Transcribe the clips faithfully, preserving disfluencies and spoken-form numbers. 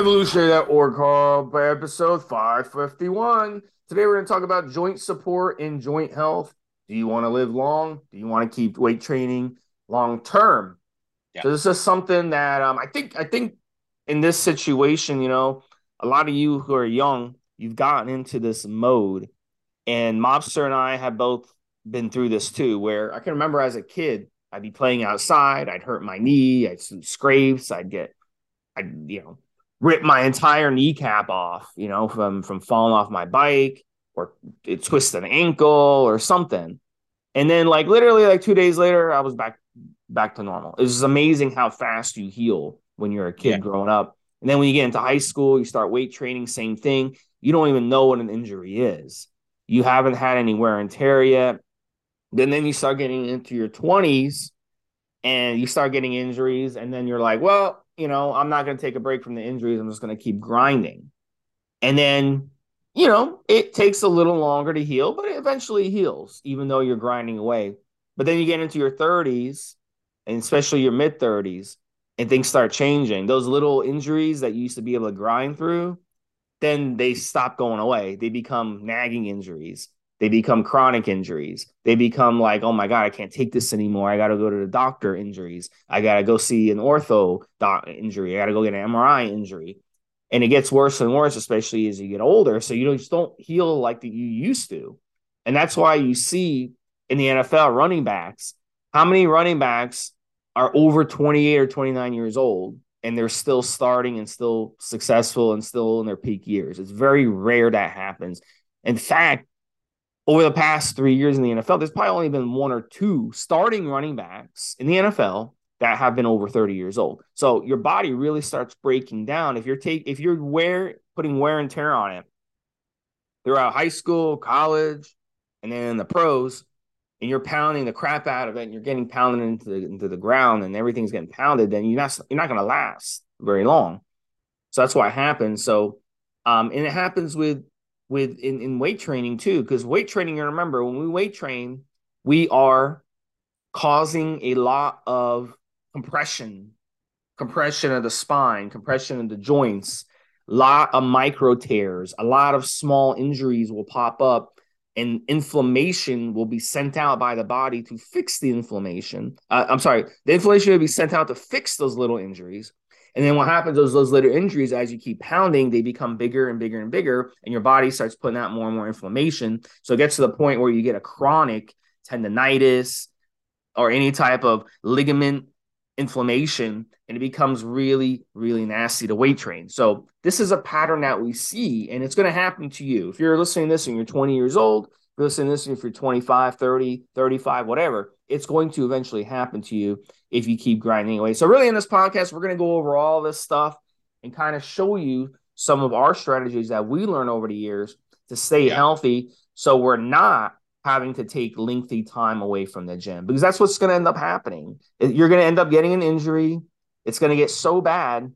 Evolutionary dot org call by episode five fifty-one. Today we're going to talk about joint support and joint health. Do you want to live long? Do you want to keep weight training long term? Yeah. So this is something that um, I think I think in this situation, you know, a lot of you who are young, you've gotten into this mode. And Mobster and I have both been through this too, where I can remember as a kid, I'd be playing outside, I'd hurt my knee, I'd see scrapes, I'd get, I'd, you know, rip my entire kneecap off, you know, from, from falling off my bike or it twist an ankle or something. And then like literally like two days later, I was back, back to normal. It's just amazing how fast you heal when you're a kid yeah. growing up. And then when you get into high school, you start weight training, same thing. You don't even know what an injury is. You haven't had any wear and tear yet. Then, then you start getting into your twenties and you start getting injuries. And then you're like, well, you know, I'm not going to take a break from the injuries. I'm just going to keep grinding. And then, you know, it takes a little longer to heal, but it eventually heals, even though you're grinding away. But then you get into your thirties and especially your mid thirties and things start changing. Those little injuries that you used to be able to grind through, then they stop going away. They become nagging injuries. They become chronic injuries. They become like, oh my God, I can't take this anymore. I got to go to the doctor injuries. I got to go see an ortho doc injury. I got to go get an M R I injury. And it gets worse and worse, especially as you get older. So you don't, just don't heal like that you used to. And that's why you see in the N F L running backs, how many running backs are over twenty-eight or twenty-nine years old and they're still starting and still successful and still in their peak years. It's very rare that happens. In fact, over the past three years in the N F L, there's probably only been one or two starting running backs in the N F L that have been over thirty years old. So your body really starts breaking down. If you're take, if you're wear, putting wear and tear on it throughout high school, college, and then the pros, and you're pounding the crap out of it, and you're getting pounded into the, into the ground, and everything's getting pounded, then you're not you're not going to last very long. So that's why it happens. So, um, and it happens with. With in, in weight training too, because weight training, you remember when we weight train, we are causing a lot of compression, compression of the spine, compression of the joints, a lot of micro tears, a lot of small injuries will pop up and inflammation will be sent out by the body to fix the inflammation. Uh, I'm sorry, the inflammation will be sent out to fix those little injuries. And then what happens is those little injuries, as you keep pounding, they become bigger and bigger and bigger, and your body starts putting out more and more inflammation. So it gets to the point where you get a chronic tendinitis or any type of ligament inflammation, and it becomes really, really nasty to weight train. So this is a pattern that we see, and it's going to happen to you. If you're listening to this and you're twenty years old, if you're listening to this and if you're twenty-five, thirty, thirty-five, whatever, it's going to eventually happen to you if you keep grinding away. So really in this podcast, we're going to go over all this stuff and kind of show you some of our strategies that we learned over the years to stay yeah. healthy so we're not having to take lengthy time away from the gym, because that's what's going to end up happening. You're going to end up getting an injury. It's going to get so bad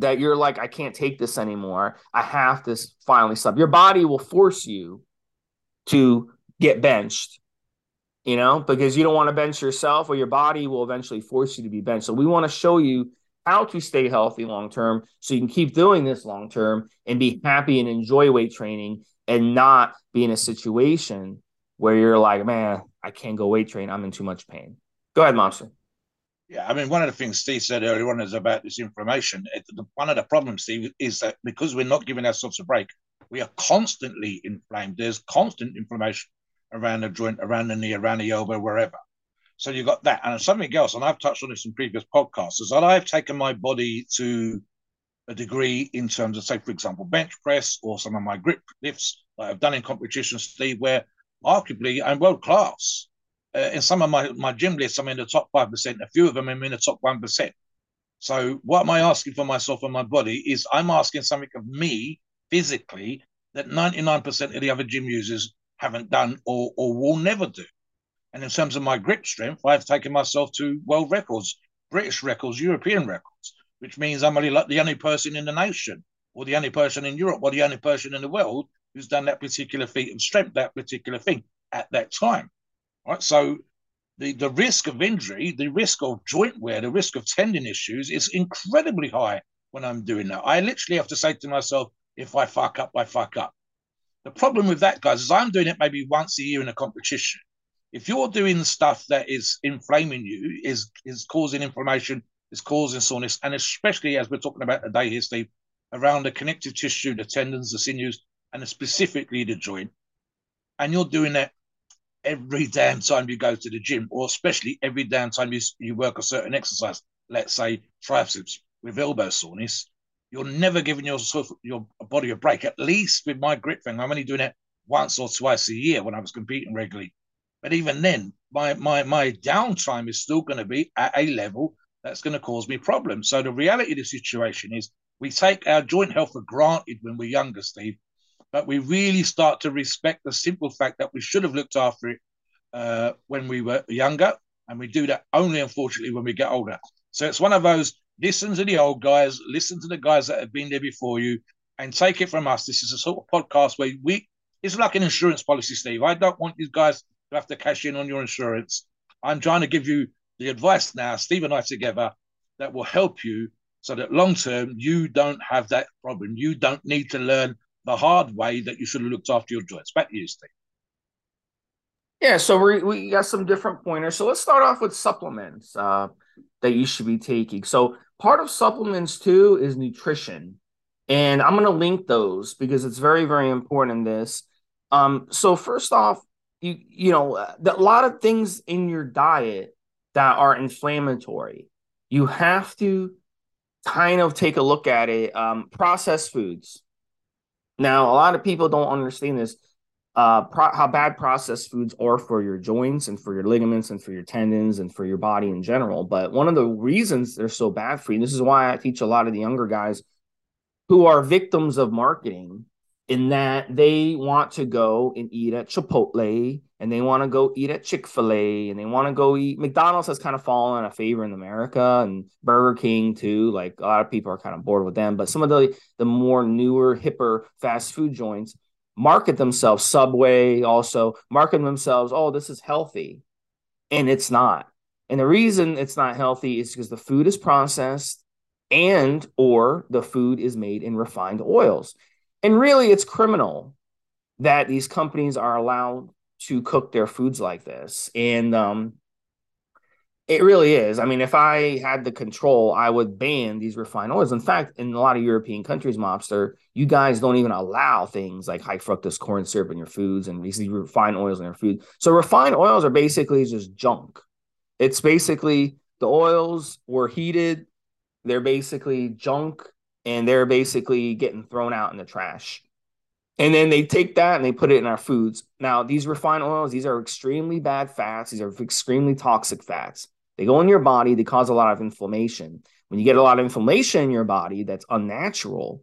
that you're like, I can't take this anymore. I have to finally stop. Your body will force you to get benched. You know, because you don't want to bench yourself, or your body will eventually force you to be benched. So we want to show you how to stay healthy long-term so you can keep doing this long-term and be happy and enjoy weight training and not be in a situation where you're like, man, I can't go weight train. I'm in too much pain. Go ahead, Mobster. Yeah, I mean, one of the things Steve said earlier on is about this inflammation. One of the problems, Steve, is that because we're not giving ourselves a break, we are constantly inflamed. There's constant inflammation around the joint, around the knee, around the elbow, wherever. So you've got that. And something else, and I've touched on this in previous podcasts, is that I've taken my body to a degree in terms of, say, for example, bench press or some of my grip lifts that I've done in competition, Steve, where arguably I'm world class. Uh, in some of my, my gym lifts, I'm in the top five percent. A few of them I'm in the top one percent. So what am I asking for myself and my body is I'm asking something of me physically that ninety-nine percent of the other gym users haven't done or or will never do. And in terms of my grip strength, I've taken myself to world records, British records, European records, which means I'm only like the only person in the nation or the only person in Europe or the only person in the world who's done that particular feat of strength, that particular thing at that time. All right. So the, the risk of injury, the risk of joint wear, the risk of tendon issues is incredibly high when I'm doing that. I literally have to say to myself, if I fuck up, I fuck up. The problem with that, guys, is I'm doing it maybe once a year in a competition. If you're doing stuff that is inflaming you, is, is causing inflammation, is causing soreness, and especially as we're talking about today here, Steve, around the connective tissue, the tendons, the sinews, and specifically the joint, and you're doing that every damn time you go to the gym, or especially every damn time you, you work a certain exercise, let's say triceps with elbow soreness, you're never giving yourself, your body a break. At least with my grip thing, I'm only doing it once or twice a year when I was competing regularly. But even then, my my my downtime is still going to be at a level that's going to cause me problems. So the reality of the situation is we take our joint health for granted when we're younger, Steve, but we really start to respect the simple fact that we should have looked after it uh, when we were younger, and we do that only, unfortunately, when we get older. So it's one of those, listen to the old guys, listen to the guys that have been there before you, and take it from us. This is a sort of podcast where we, it's like an insurance policy, Steve. I don't want you guys to have to cash in on your insurance. I'm trying to give you the advice now, Steve and I together, that will help you so that long-term you don't have that problem. You don't need to learn the hard way that you should have looked after your joints. Back to you, Steve. Yeah, so we we got some different pointers. So let's start off with supplements uh, that you should be taking. So part of supplements, too, is nutrition. And I'm going to link those because it's very, very important in this. Um, so first off, you, you know, a lot of things in your diet that are inflammatory, you have to kind of take a look at it. Um, processed foods. Now, a lot of people don't understand this, uh, pro- how bad processed foods are for your joints and for your ligaments and for your tendons and for your body in general. But one of the reasons they're so bad for you, and this is why I teach a lot of the younger guys who are victims of marketing, in that they want to go and eat at Chipotle, and they want to go eat at Chick-fil-A, and they want to go eat. McDonald's has kind of fallen out of favor in America, and Burger King too. Like, a lot of people are kind of bored with them, but some of the, the more newer, hipper fast food joints market themselves, Subway also market themselves, oh, this is healthy. And it's not. And the reason it's not healthy is because the food is processed, and or the food is made in refined oils. And really, it's criminal that these companies are allowed to cook their foods like this. And um, it really is. I mean, if I had the control, I would ban these refined oils. In fact, in a lot of European countries, Mobster, you guys don't even allow things like high fructose corn syrup in your foods and these refined oils in your food. So refined oils are basically just junk. It's basically the oils were heated. They're basically junk. And they're basically getting thrown out in the trash. And then they take that and they put it in our foods. Now, these refined oils, these are extremely bad fats. These are extremely toxic fats. They go in your body. They cause a lot of inflammation. When you get a lot of inflammation in your body that's unnatural,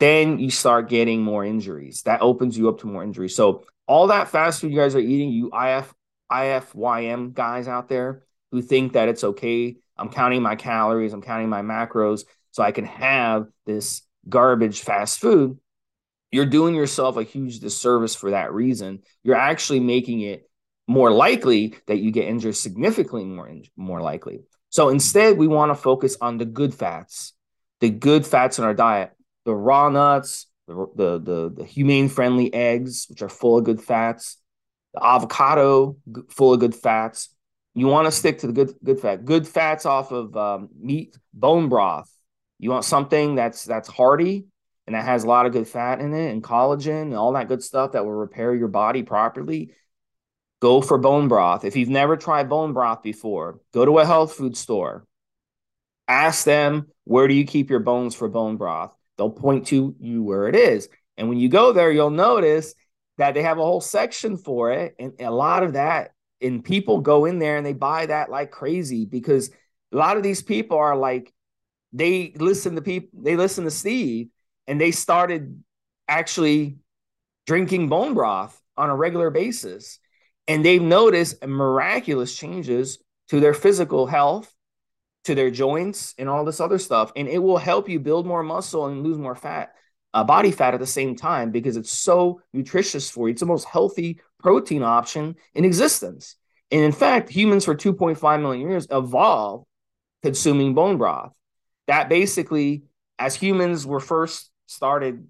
then you start getting more injuries. That opens you up to more injuries. So all that fast food you guys are eating, you I F, I F Y M guys out there who think that it's okay, I'm counting my calories, I'm counting my macros, so I can have this garbage fast food, you're doing yourself a huge disservice for that reason. You're actually making it more likely that you get injured, significantly more, more likely. So instead, we want to focus on the good fats, the good fats in our diet, the raw nuts, the, the, the, the humane-friendly eggs, which are full of good fats, the avocado, full of good fats. You want to stick to the good, good fat, good fats off of um, meat, bone broth. You want something that's that's hearty and that has a lot of good fat in it and collagen and all that good stuff that will repair your body properly. Go for bone broth. If you've never tried bone broth before, go to a health food store. Ask them, where do you keep your bones for bone broth? They'll point to you where it is. And when you go there, you'll notice that they have a whole section for it. And a lot of that, and people go in there and they buy that like crazy because a lot of these people are like, They listen to people, they listen to Steve, and they started actually drinking bone broth on a regular basis. And they've noticed miraculous changes to their physical health, to their joints, and all this other stuff. And it will help you build more muscle and lose more fat, uh, body fat at the same time, because it's so nutritious for you. It's the most healthy protein option in existence. And in fact, humans for two point five million years evolved consuming bone broth. That basically as humans were first started,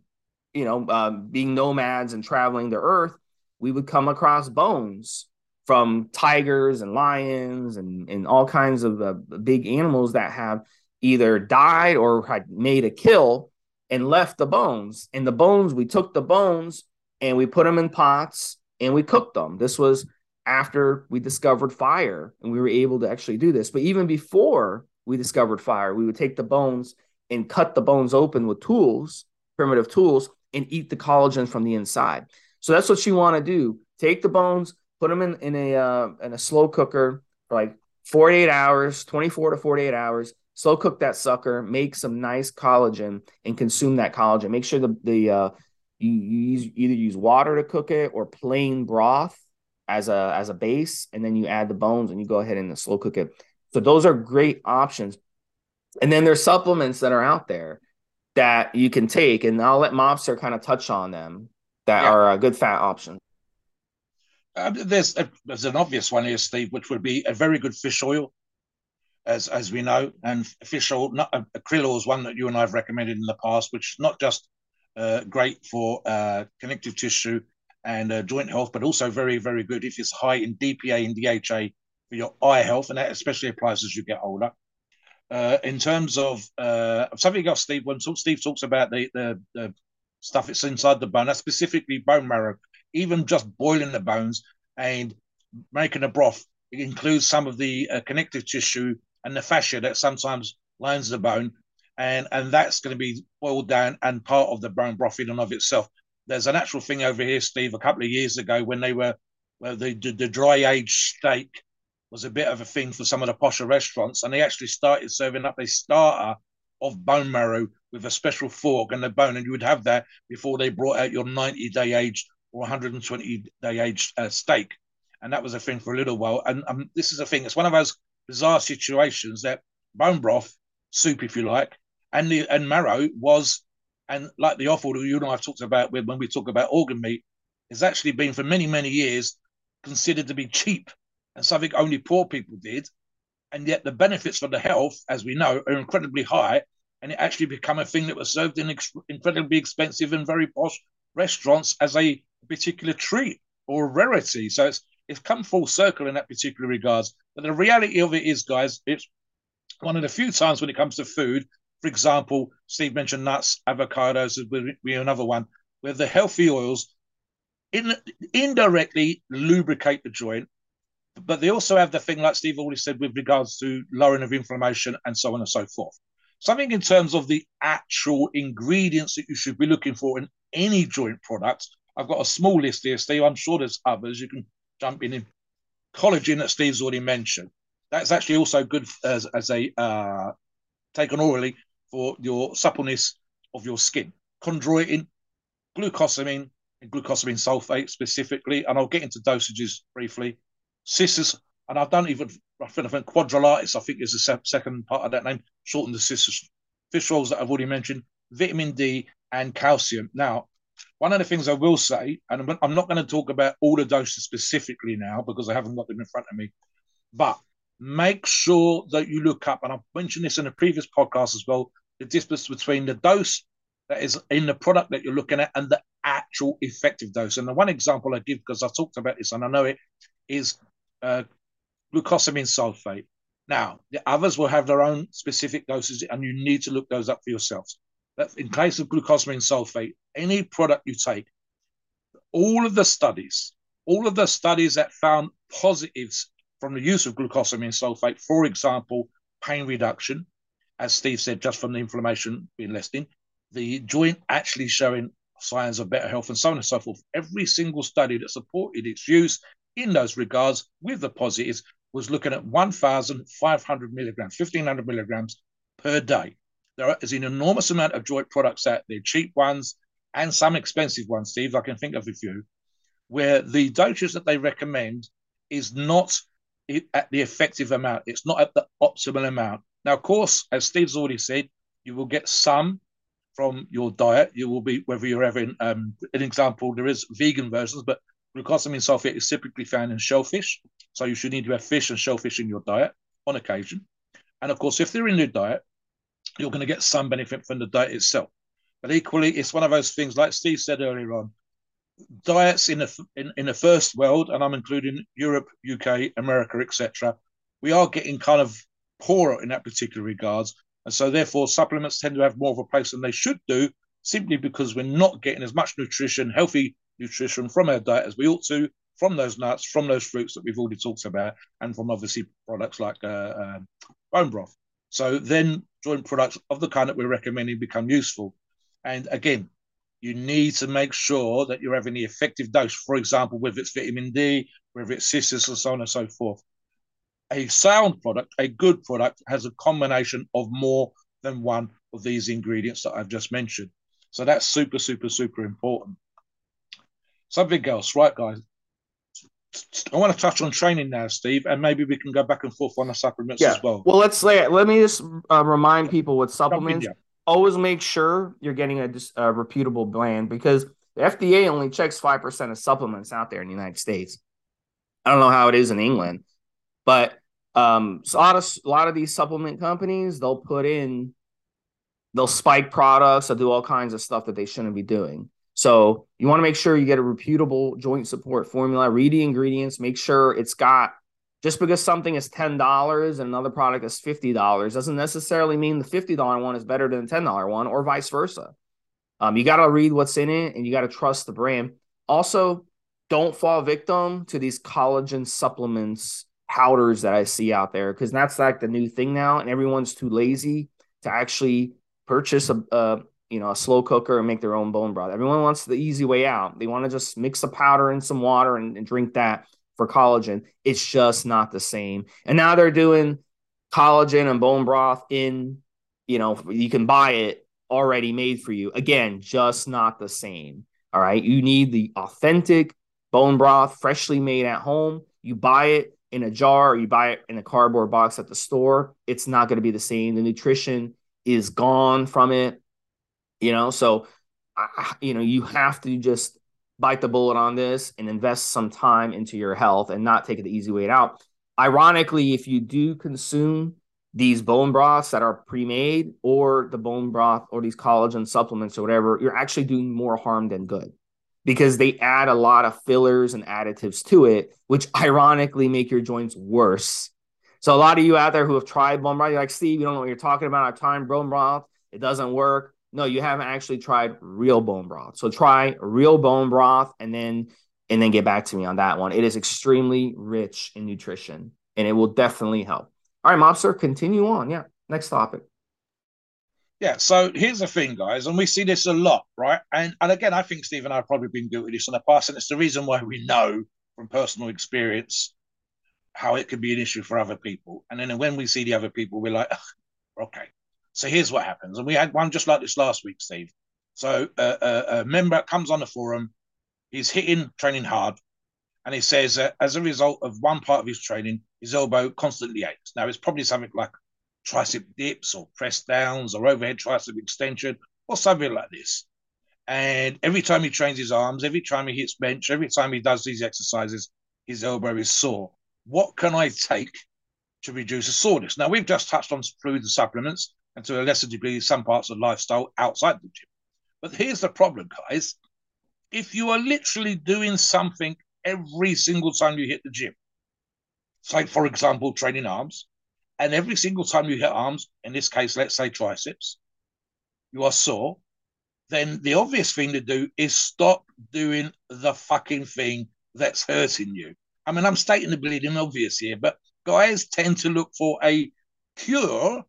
you know, uh, being nomads and traveling the earth, we would come across bones from tigers and lions and, and all kinds of uh, big animals that have either died or had made a kill and left the bones. And the bones, we took the bones and we put them in pots and we cooked them. This was after we discovered fire and we were able to actually do this. But even before we discovered fire, we would take the bones and cut the bones open with tools, primitive tools, and eat the collagen from the inside. So that's what you want to do. Take the bones, put them in, in a uh, in a slow cooker for like forty-eight hours, twenty-four to forty-eight hours. Slow cook that sucker, make some nice collagen, and consume that collagen. Make sure the the uh, you, you use, either use water to cook it or plain broth as a as a base, and then you add the bones and you go ahead and slow cook it. So those are great options. And then there's supplements that are out there that you can take, and I'll let Mobster kind of touch on them that yeah. are a good fat option. Uh, there's a, there's an obvious one here, Steve, which would be a very good fish oil, as as we know, and fish oil. Not, uh, krill oil is one that you and I have recommended in the past, which is not just uh, great for uh, connective tissue and uh, joint health, but also very very good if it's high in D P A and D H A for your eye health, and that especially applies as you get older. Uh, in terms of uh, something else, Steve, when Steve talks about the, the, the stuff that's inside the bone, that's specifically bone marrow. Even just boiling the bones and making a broth, it includes some of the uh, connective tissue and the fascia that sometimes lines the bone, and, and that's going to be boiled down and part of the bone broth in and of itself. There's an actual thing over here, Steve, a couple of years ago when they were, well, the, the, the dry-aged steak was a bit of a thing for some of the posher restaurants, and they actually started serving up a starter of bone marrow with a special fork and the bone, and you would have that before they brought out your ninety-day aged or one hundred twenty-day aged uh, steak, and that was a thing for a little while. And um, this is a thing. It's one of those bizarre situations that bone broth, soup, if you like, and the and marrow was, and like the offal you and I have talked about when we talk about organ meat, has actually been for many, many years considered to be cheap and something only poor people did. And yet the benefits for the health, as we know, are incredibly high, and it actually become a thing that was served in ex incredibly expensive and very posh restaurants as a particular treat or rarity. So it's it's come full circle in that particular regards. But the reality of it is, guys, it's one of the few times when it comes to food, for example, Steve mentioned nuts, avocados, would be another one, where the healthy oils in, indirectly lubricate the joint. But they also have the thing, like Steve already said, with regards to lowering of inflammation and so on and so forth. Something in terms of the actual ingredients that you should be looking for in any joint product. I've got a small list here, Steve. I'm sure there's others. You can jump in. Collagen that Steve's already mentioned. That's actually also good as, as a uh, taken orally for your suppleness of your skin. Chondroitin, glucosamine, and glucosamine sulfate specifically. And I'll get into dosages briefly. Cissus, and I've done even, I think, I think quadrilates, I think is the second part of that name, shortened to cissus. Fish oils that I've already mentioned, vitamin D and calcium. Now, one of the things I will say, and I'm not going to talk about all the doses specifically now because I haven't got them in front of me, but make sure that you look up, and I've mentioned this in a previous podcast as well, the difference between the dose that is in the product that you're looking at and the actual effective dose. And the one example I give, because I've talked about this and I know it, is uh, glucosamine sulfate. Now, the others will have their own specific doses, and you need to look those up for yourselves. But in case of glucosamine sulfate, any product you take, all of the studies, all of the studies that found positives from the use of glucosamine sulfate, for example, pain reduction, as Steve said, just from the inflammation being lessened, the joint actually showing signs of better health and so on and so forth. Every single study that supported its use in those regards with the positives was looking at one thousand five hundred milligrams, fifteen hundred milligrams per day. There is an enormous amount of joint products out there, cheap ones and some expensive ones, Steve, I can think of a few, where the dosage that they recommend is not at the effective amount. It's not at the optimal amount. Now, of course, as Steve's already said, you will get some from your diet. You will be, whether you're having, um, an example, there is vegan versions, but glucosamine sulfate is typically found in shellfish, so you should need to have fish and shellfish in your diet on occasion. And of course, if they're in your diet, you're going to get some benefit from the diet itself. But equally, it's one of those things, like Steve said earlier on, diets in the, in, in the first world, and I'm including Europe, U K, America, et cetera, we are getting kind of poorer in that particular regards. And so therefore, supplements tend to have more of a place than they should do, simply because we're not getting as much nutrition, healthy nutrition from our diet as we ought to, from those nuts, from those fruits that we've already talked about, and from obviously products like uh, uh, bone broth. So then joint products of the kind that we're recommending become useful. And again, you need to make sure that you're having the effective dose, for example, whether it's vitamin D, whether it's citrus, and so on and so forth. A sound product, a good product, has a combination of more than one of these ingredients that I've just mentioned. So that's super, super, super important. Something else, right, guys? I want to touch on training now, Steve, and maybe we can go back and forth on the supplements yeah. as well. Well, let's let, let me just uh, remind people with supplements, always make sure you're getting a, a reputable brand, because the F D A only checks five percent of supplements out there in the United States. I don't know how it is in England, but um, so a, lot of, a lot of these supplement companies, they'll put in, they'll spike products, they'll do all kinds of stuff that they shouldn't be doing. So you want to make sure you get a reputable joint support formula, read the ingredients, make sure it's got, just because something is ten dollars and another product is fifty dollars doesn't necessarily mean the fifty dollar one is better than the ten dollar one, or vice versa. Um, you got to read what's in it, and you got to trust the brand. Also, don't fall victim to these collagen supplements, powders that I see out there, because that's like the new thing now, and everyone's too lazy to actually purchase a, a you know, a slow cooker and make their own bone broth. Everyone wants the easy way out. They want to just mix a powder in some water and, and drink that for collagen. It's just not the same. And now they're doing collagen and bone broth in, you know, you can buy it already made for you. Again, just not the same. All right. You need the authentic bone broth, freshly made at home. You buy it in a jar, or you buy it in a cardboard box at the store. It's not going to be the same. The nutrition is gone from it. You know, so, you know, you have to just bite the bullet on this and invest some time into your health and not take it the easy way out. Ironically, if you do consume these bone broths that are pre-made, or the bone broth or these collagen supplements or whatever, you're actually doing more harm than good, because they add a lot of fillers and additives to it, which ironically make your joints worse. So a lot of you out there who have tried bone broth, you're like, Steve, you don't know what you're talking about. I've tried bone broth. It doesn't work. No, you haven't actually tried real bone broth. So try real bone broth, and then and then get back to me on that one. It is extremely rich in nutrition, and it will definitely help. All right, Mobster, continue on. Yeah, next topic. Yeah, so here's the thing, guys, and we see this a lot, right? And and again, I think Steve and I have probably been guilty of this in the past, and it's the reason why we know from personal experience how it could be an issue for other people. And then when we see the other people, we're like, oh, okay. So here's what happens. And we had one just like this last week, Steve. So uh, a member comes on the forum. He's hitting, training hard. And he says that as a result of one part of his training, his elbow constantly aches. Now, it's probably something like tricep dips or press downs or overhead tricep extension or something like this. And every time he trains his arms, every time he hits bench, every time he does these exercises, his elbow is sore. What can I take to reduce the soreness? Now, we've just touched on food and supplements, and to a lesser degree, some parts of lifestyle outside the gym. But here's the problem, guys. If you are literally doing something every single time you hit the gym, say, for example, training arms, and every single time you hit arms, in this case, let's say triceps, you are sore, then the obvious thing to do is stop doing the fucking thing that's hurting you. I mean, I'm stating the bleeding obvious here, but guys tend to look for a cure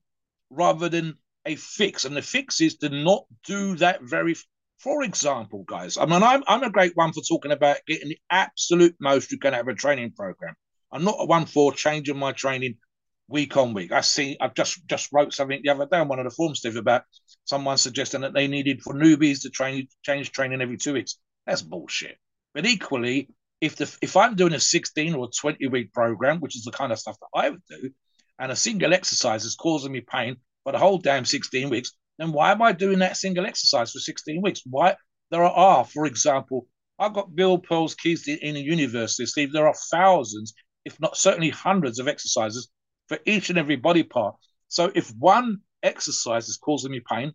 rather than a fix. And the fix is to not do that very, for example, guys, I mean, I'm, I'm a great one for talking about getting the absolute most you can out of a training program. I'm not a one for changing my training week on week. I see, I've just, just wrote something the other day on one of the forums, Steve, about someone suggesting that they needed for newbies to train, change training every two weeks. That's bullshit. But equally, if the, if I'm doing a sixteen or twenty week program, which is the kind of stuff that I would do, and a single exercise is causing me pain for the whole damn sixteen weeks, then why am I doing that single exercise for sixteen weeks? Why? There are, for example, I've got Bill Pearl's Keys to the Inner Universe, Steve. There are thousands, if not certainly hundreds of exercises for each and every body part. So if one exercise is causing me pain,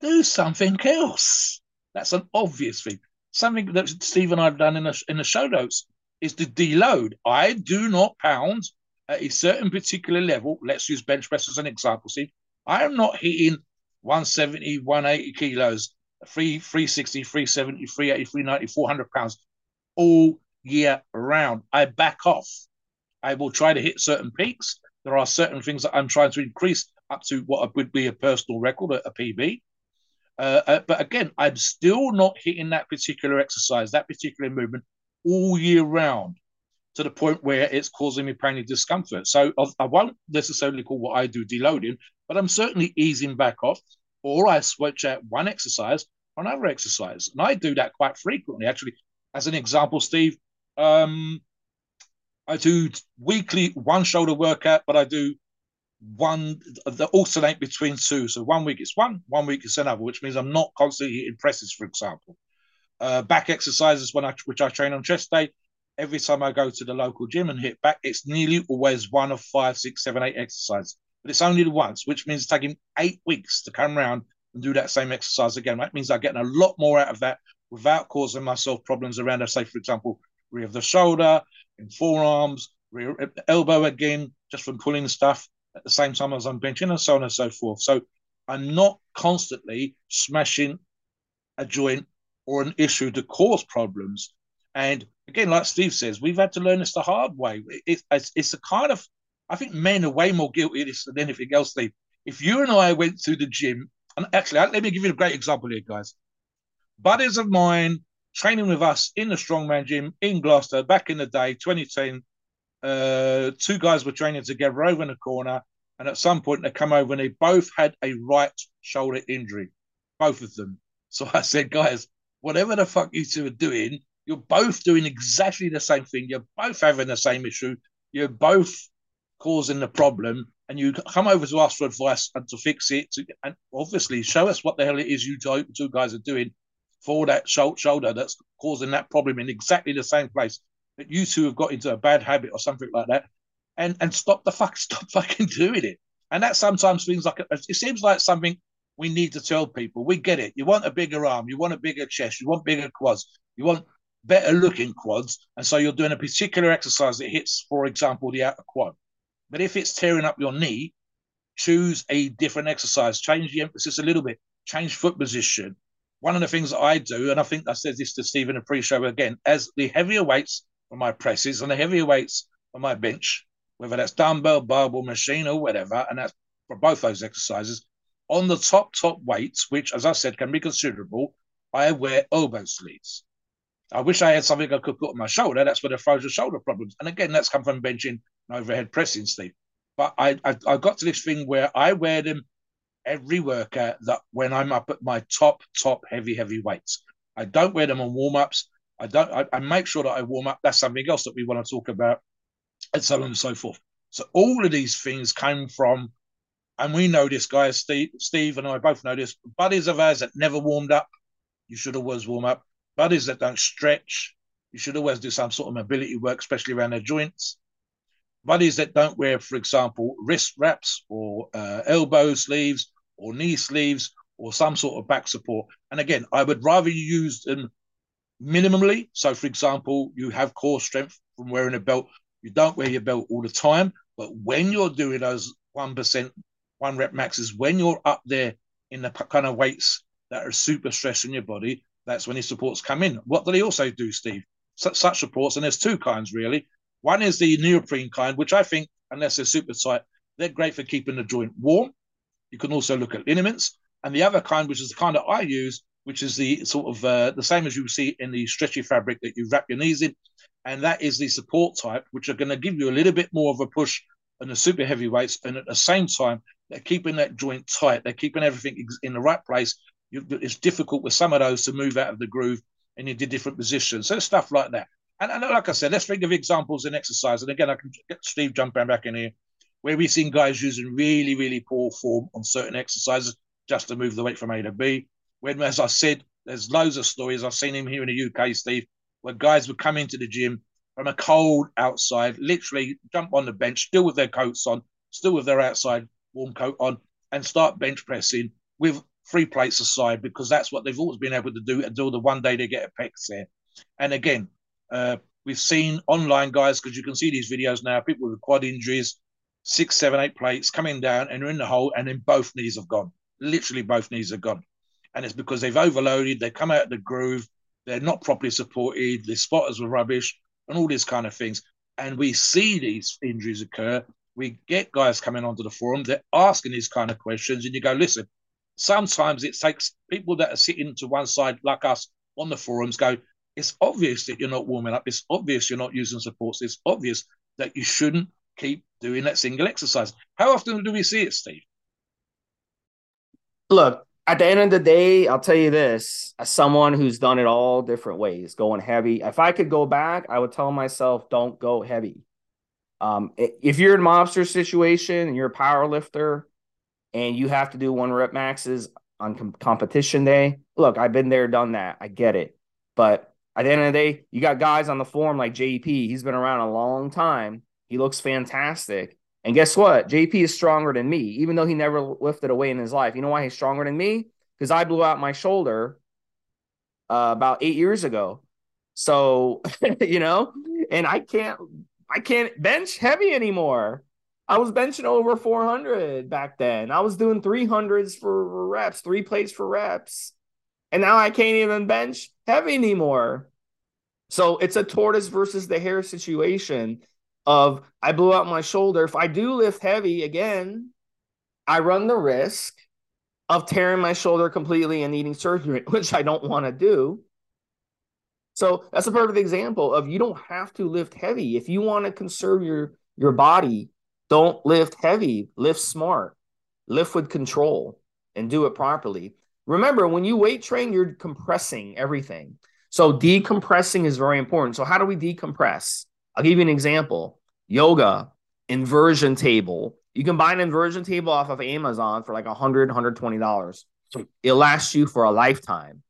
do something else. That's an obvious thing. Something that Steve and I have done in the, in the show notes is to deload. I do not pound at a certain particular level. Let's use bench press as an example, Steve. I am not hitting one seventy, one eighty kilos, three sixty, three seventy, three eighty, three ninety, four hundred pounds all year round. I back off. I will try to hit certain peaks. There are certain things that I'm trying to increase up to what would be a personal record, a P B. Uh, uh, but again, I'm still not hitting that particular exercise, that particular movement all year round to the point where it's causing me pain and discomfort. So I'll, I won't necessarily call what I do deloading, but I'm certainly easing back off, or I switch out one exercise for another exercise. And I do that quite frequently, actually. As an example, Steve, um, I do weekly one shoulder workout, but I do one that alternate between two. So one week it's one, one week it's another, which means I'm not constantly hitting presses, for example. Uh, back exercises, when I, which I train on chest day, every time I go to the local gym and hit back, it's nearly always one of five, six, seven, eight exercises. But it's only once, which means it's taking eight weeks to come around and do that same exercise again. That means I'm getting a lot more out of that without causing myself problems around, I say, for example, rear of the shoulder, in forearms, rear elbow again, just from pulling stuff at the same time as I'm benching and so on and so forth. So I'm not constantly smashing a joint or an issue to cause problems. And again, like Steve says, we've had to learn this the hard way. It, it's, it's a kind of, I think men are way more guilty of this than anything else, Steve. If you and I went to the gym, and actually, let me give you a great example here, guys. Buddies of mine training with us in the strongman gym in Gloucester back in the day, twenty ten, uh, two guys were training together over in the corner, and at some point they come over and they both had a right shoulder injury, both of them. So I said, guys, whatever the fuck you two are doing, you're both doing exactly the same thing. You're both having the same issue. You're both causing the problem, and you come over to us for advice and to fix it, to, and obviously show us what the hell it is you two guys are doing for that shoulder that's causing that problem in exactly the same place that you two have got into a bad habit or something like that, and and stop the fuck, stop fucking doing it. And that sometimes seems like, it seems like something we need to tell people. We get it. You want a bigger arm. You want a bigger chest. You want bigger quads. You want better looking quads. And so you're doing a particular exercise that hits, for example, the outer quad. But if it's tearing up your knee, choose a different exercise. Change the emphasis a little bit. Change foot position. One of the things that I do, and I think I said this to Stephen in the pre-show again, as the heavier weights for my presses and the heavier weights for my bench, whether that's dumbbell, barbell, machine, or whatever, and that's for both those exercises, on the top, top weights, which, as I said, can be considerable, I wear elbow sleeves. I wish I had something I could put on my shoulder. That's where the frozen shoulder problems. And again, that's come from benching and overhead pressing, Steve. But I, I, I got to this thing where I wear them every workout that when I'm up at my top, top heavy, heavy weights. I don't wear them on warm-ups. I don't. I, I make sure that I warm up. That's something else that we want to talk about, and so on and so forth. So all of these things came from, and we know this, guys, Steve, Steve and I both know this, buddies of ours that never warmed up, you should always warm up. Buddies that don't stretch, you should always do some sort of mobility work, especially around their joints. Buddies that don't wear, for example, wrist wraps or uh, elbow sleeves or knee sleeves or some sort of back support. And again, I would rather you use them minimally. So, for example, you have core strength from wearing a belt. You don't wear your belt all the time. But when you're doing those one percent, one rep maxes, when you're up there in the kind of weights that are super stressing your body, that's when his supports come in. What do they also do, Steve? Such, such supports, and there's two kinds, really. One is the neoprene kind, which I think, unless they're super tight, they're great for keeping the joint warm. You can also look at ligaments. And the other kind, which is the kind that I use, which is the sort of uh, the same as you see in the stretchy fabric that you wrap your knees in, and that is the support type, which are going to give you a little bit more of a push on the super heavy weights, and at the same time, they're keeping that joint tight. They're keeping everything in the right place. It's difficult with some of those to move out of the groove and into different positions. So stuff like that. And, and like I said, let's think of examples in exercise. And again, I can get Steve jumping back in here, where we've seen guys using really, really poor form on certain exercises just to move the weight from A to B. When, as I said, there's loads of stories. I've seen him here in the U K, Steve, where guys would come into the gym from a cold outside, literally jump on the bench, still with their coats on, still with their outside warm coat on, and start bench pressing with three plates aside, because that's what they've always been able to do until the one day they get a pec set. And again, uh, we've seen online guys, because you can see these videos now, people with quad injuries, six, seven, eight plates coming down and are in the hole, and then both knees have gone. Literally both knees are gone. And it's because they've overloaded, they come out of the groove, they're not properly supported, the spotters were rubbish, and all these kind of things. And we see these injuries occur. We get guys coming onto the forum, they're asking these kind of questions, and you go, listen, sometimes it takes people that are sitting to one side like us on the forums go, it's obvious that you're not warming up. It's obvious you're not using supports. It's obvious that you shouldn't keep doing that single exercise. How often do we see it, Steve? Look, at the end of the day, I'll tell you this, as someone who's done it all different ways, going heavy, if I could go back, I would tell myself, don't go heavy. Um, if you're in a Mobster situation and you're a power lifter and you have to do one rep maxes on com- competition day, look, I've been there, done that. I get it. But at the end of the day, you got guys on the forum like J P. He's been around a long time. He looks fantastic. And guess what? J P is stronger than me, even though he never lifted a weight in his life. You know why he's stronger than me? Because I blew out my shoulder uh, about eight years ago. So, you know, and I can't, I can't bench heavy anymore. I was benching over four hundred back then. I was doing three hundreds for reps, three plates for reps. And now I can't even bench heavy anymore. So it's a tortoise versus the hare situation of I blew out my shoulder. If I do lift heavy again, I run the risk of tearing my shoulder completely and needing surgery, which I don't want to do. So that's a perfect example of you don't have to lift heavy. If you want to conserve your, your body, don't lift heavy, lift smart, lift with control, and do it properly. Remember, when you weight train, you're compressing everything. So decompressing is very important. So how do we decompress? I'll give you an example. Yoga, inversion table. You can buy an inversion table off of Amazon for like one hundred dollars, one hundred twenty dollars. It lasts you for a lifetime.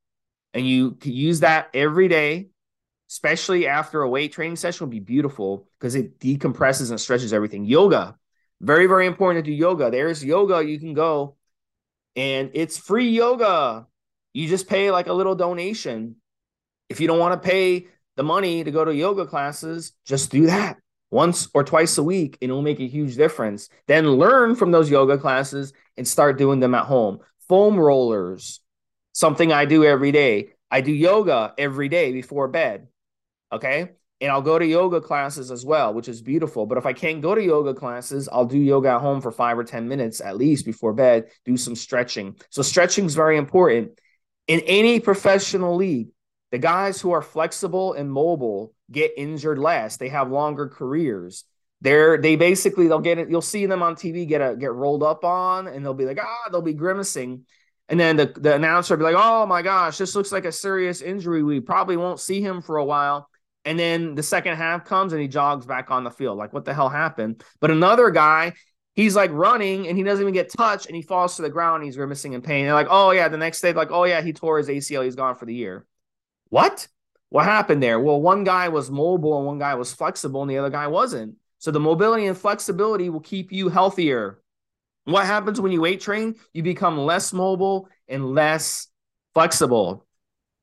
And you can use that every day, especially after a weight training session. It would be beautiful because it decompresses and stretches everything. Yoga, very, very important to do yoga. There's yoga. You can go. And it's free yoga. You just pay like a little donation. If you don't want to pay the money to go to yoga classes, just do that once or twice a week, and it'll make a huge difference. Then learn from those yoga classes and start doing them at home. Foam rollers, something I do every day. I do yoga every day before bed, okay? And I'll go to yoga classes as well, which is beautiful. But if I can't go to yoga classes, I'll do yoga at home for five or ten minutes at least before bed, do some stretching. So stretching is very important. In any professional league, the guys who are flexible and mobile get injured less. They have longer careers. They're, they basically, they'll get it. You'll see them on T V get a, get rolled up on, and they'll be like, ah, they'll be grimacing. And then the, the announcer will be like, oh my gosh, this looks like a serious injury. We probably won't see him for a while. And then the second half comes and he jogs back on the field. Like, what the hell happened? But another guy, he's like running and he doesn't even get touched and he falls to the ground and he's grimacing in pain. They're like, oh yeah, the next day, like, oh yeah, he tore his A C L. He's gone for the year. What? What happened there? Well, one guy was mobile and one guy was flexible and the other guy wasn't. So the mobility and flexibility will keep you healthier. What happens when you weight train? You become less mobile and less flexible.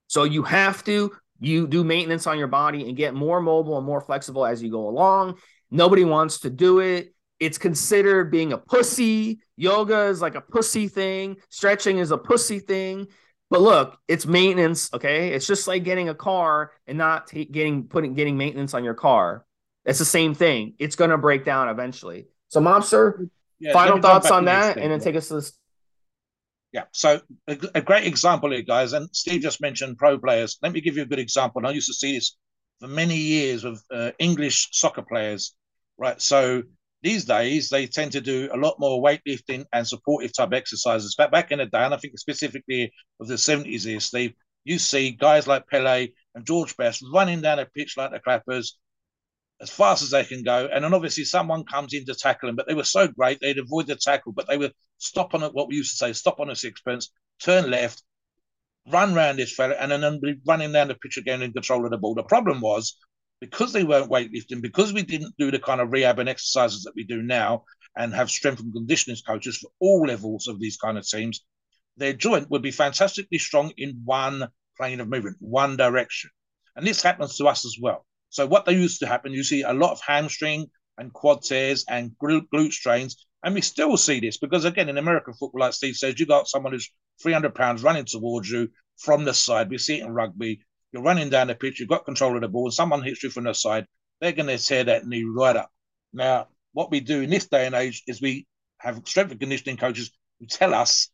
So you have to You do maintenance on your body and get more mobile and more flexible as you go along. Nobody wants to do it. It's considered being a pussy. Yoga is like a pussy thing. Stretching is a pussy thing. But look, it's maintenance, okay? It's just like getting a car and not t- getting putting getting maintenance on your car. It's the same thing. It's going to break down eventually. So, Mobster, yeah, final thoughts on that, and then take us to this. Yeah, so a, a great example here, guys, and Steve just mentioned pro players. Let me give you a good example. And I used to see this for many years with uh, English soccer players, right? So these days, they tend to do a lot more weightlifting and supportive type exercises. But back in the day, and I think specifically of the seventies here, Steve, you see guys like Pele and George Best running down a pitch like the clappers as fast as they can go. And then obviously someone comes in to tackle them, but they were so great, they'd avoid the tackle, but they would stop on a, what we used to say, stop on a sixpence, turn left, run round this fella, and then be running down the pitch again in control of the ball. The problem was, because they weren't weightlifting, because we didn't do the kind of rehab and exercises that we do now, and have strength and conditioning coaches for all levels of these kind of teams, their joint would be fantastically strong in one plane of movement, one direction. And this happens to us as well. So what they used to happen, you see a lot of hamstring and quad tears and glute strains. And we still see this because, again, in American football, like Steve says, you got someone who's three hundred pounds running towards you from the side. We see it in rugby. You're running down the pitch. You've got control of the ball. And someone hits you from the side. They're going to tear that knee right up. Now, what we do in this day and age is we have strength and conditioning coaches who tell us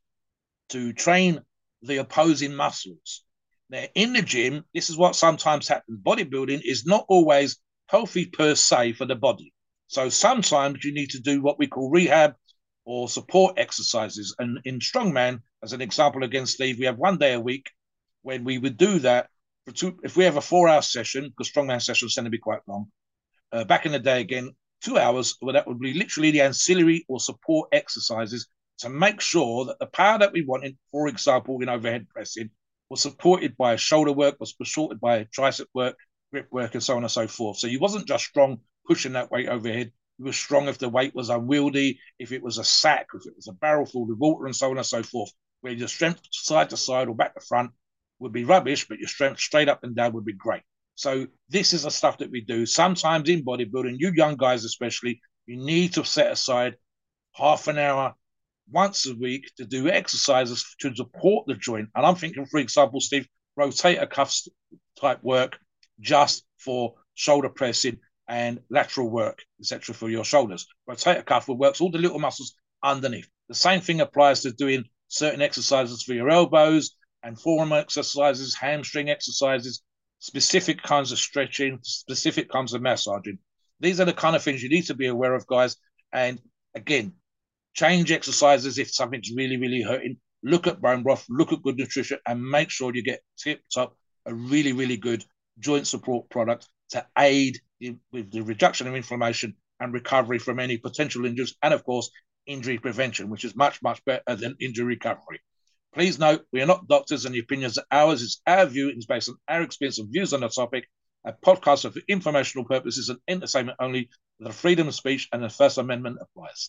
to train the opposing muscles. Now, in the gym, this is what sometimes happens. Bodybuilding is not always healthy per se for the body. So sometimes you need to do what we call rehab or support exercises. And in Strongman, as an example against Steve, we have one day a week when we would do that. For two, if we have a four-hour session, because Strongman sessions tend to be quite long, uh, back in the day, again, two hours, well, that would be literally the ancillary or support exercises to make sure that the power that we wanted, for example, in overhead pressing, was supported by shoulder work, was supported by tricep work, grip work, and so on and so forth. So you wasn't just strong pushing that weight overhead. You were strong if the weight was unwieldy, if it was a sack, if it was a barrel full of water, and so on and so forth, where your strength side to side or back to front would be rubbish, but your strength straight up and down would be great. So this is the stuff that we do. Sometimes in bodybuilding, you young guys especially, you need to set aside half an hour once a week to do exercises to support the joint. And I'm thinking, for example, Steve, rotator cuffs type work just for shoulder pressing and lateral work, et cetera, for your shoulders. Rotator cuff works all the little muscles underneath. The same thing applies to doing certain exercises for your elbows, and forearm exercises, hamstring exercises, specific kinds of stretching, specific kinds of massaging. These are the kind of things you need to be aware of, guys. And again, change exercises if something's really, really hurting. Look at bone broth, look at good nutrition, and make sure you get tip-top, a really, really good joint support product to aid the, with the reduction of inflammation and recovery from any potential injuries, and, of course, injury prevention, which is much, much better than injury recovery. Please note, we are not doctors and the opinions are ours. It's our view. It's based on our experience and views on the topic. Our podcasts are for informational purposes and entertainment only. The freedom of speech and the First Amendment applies.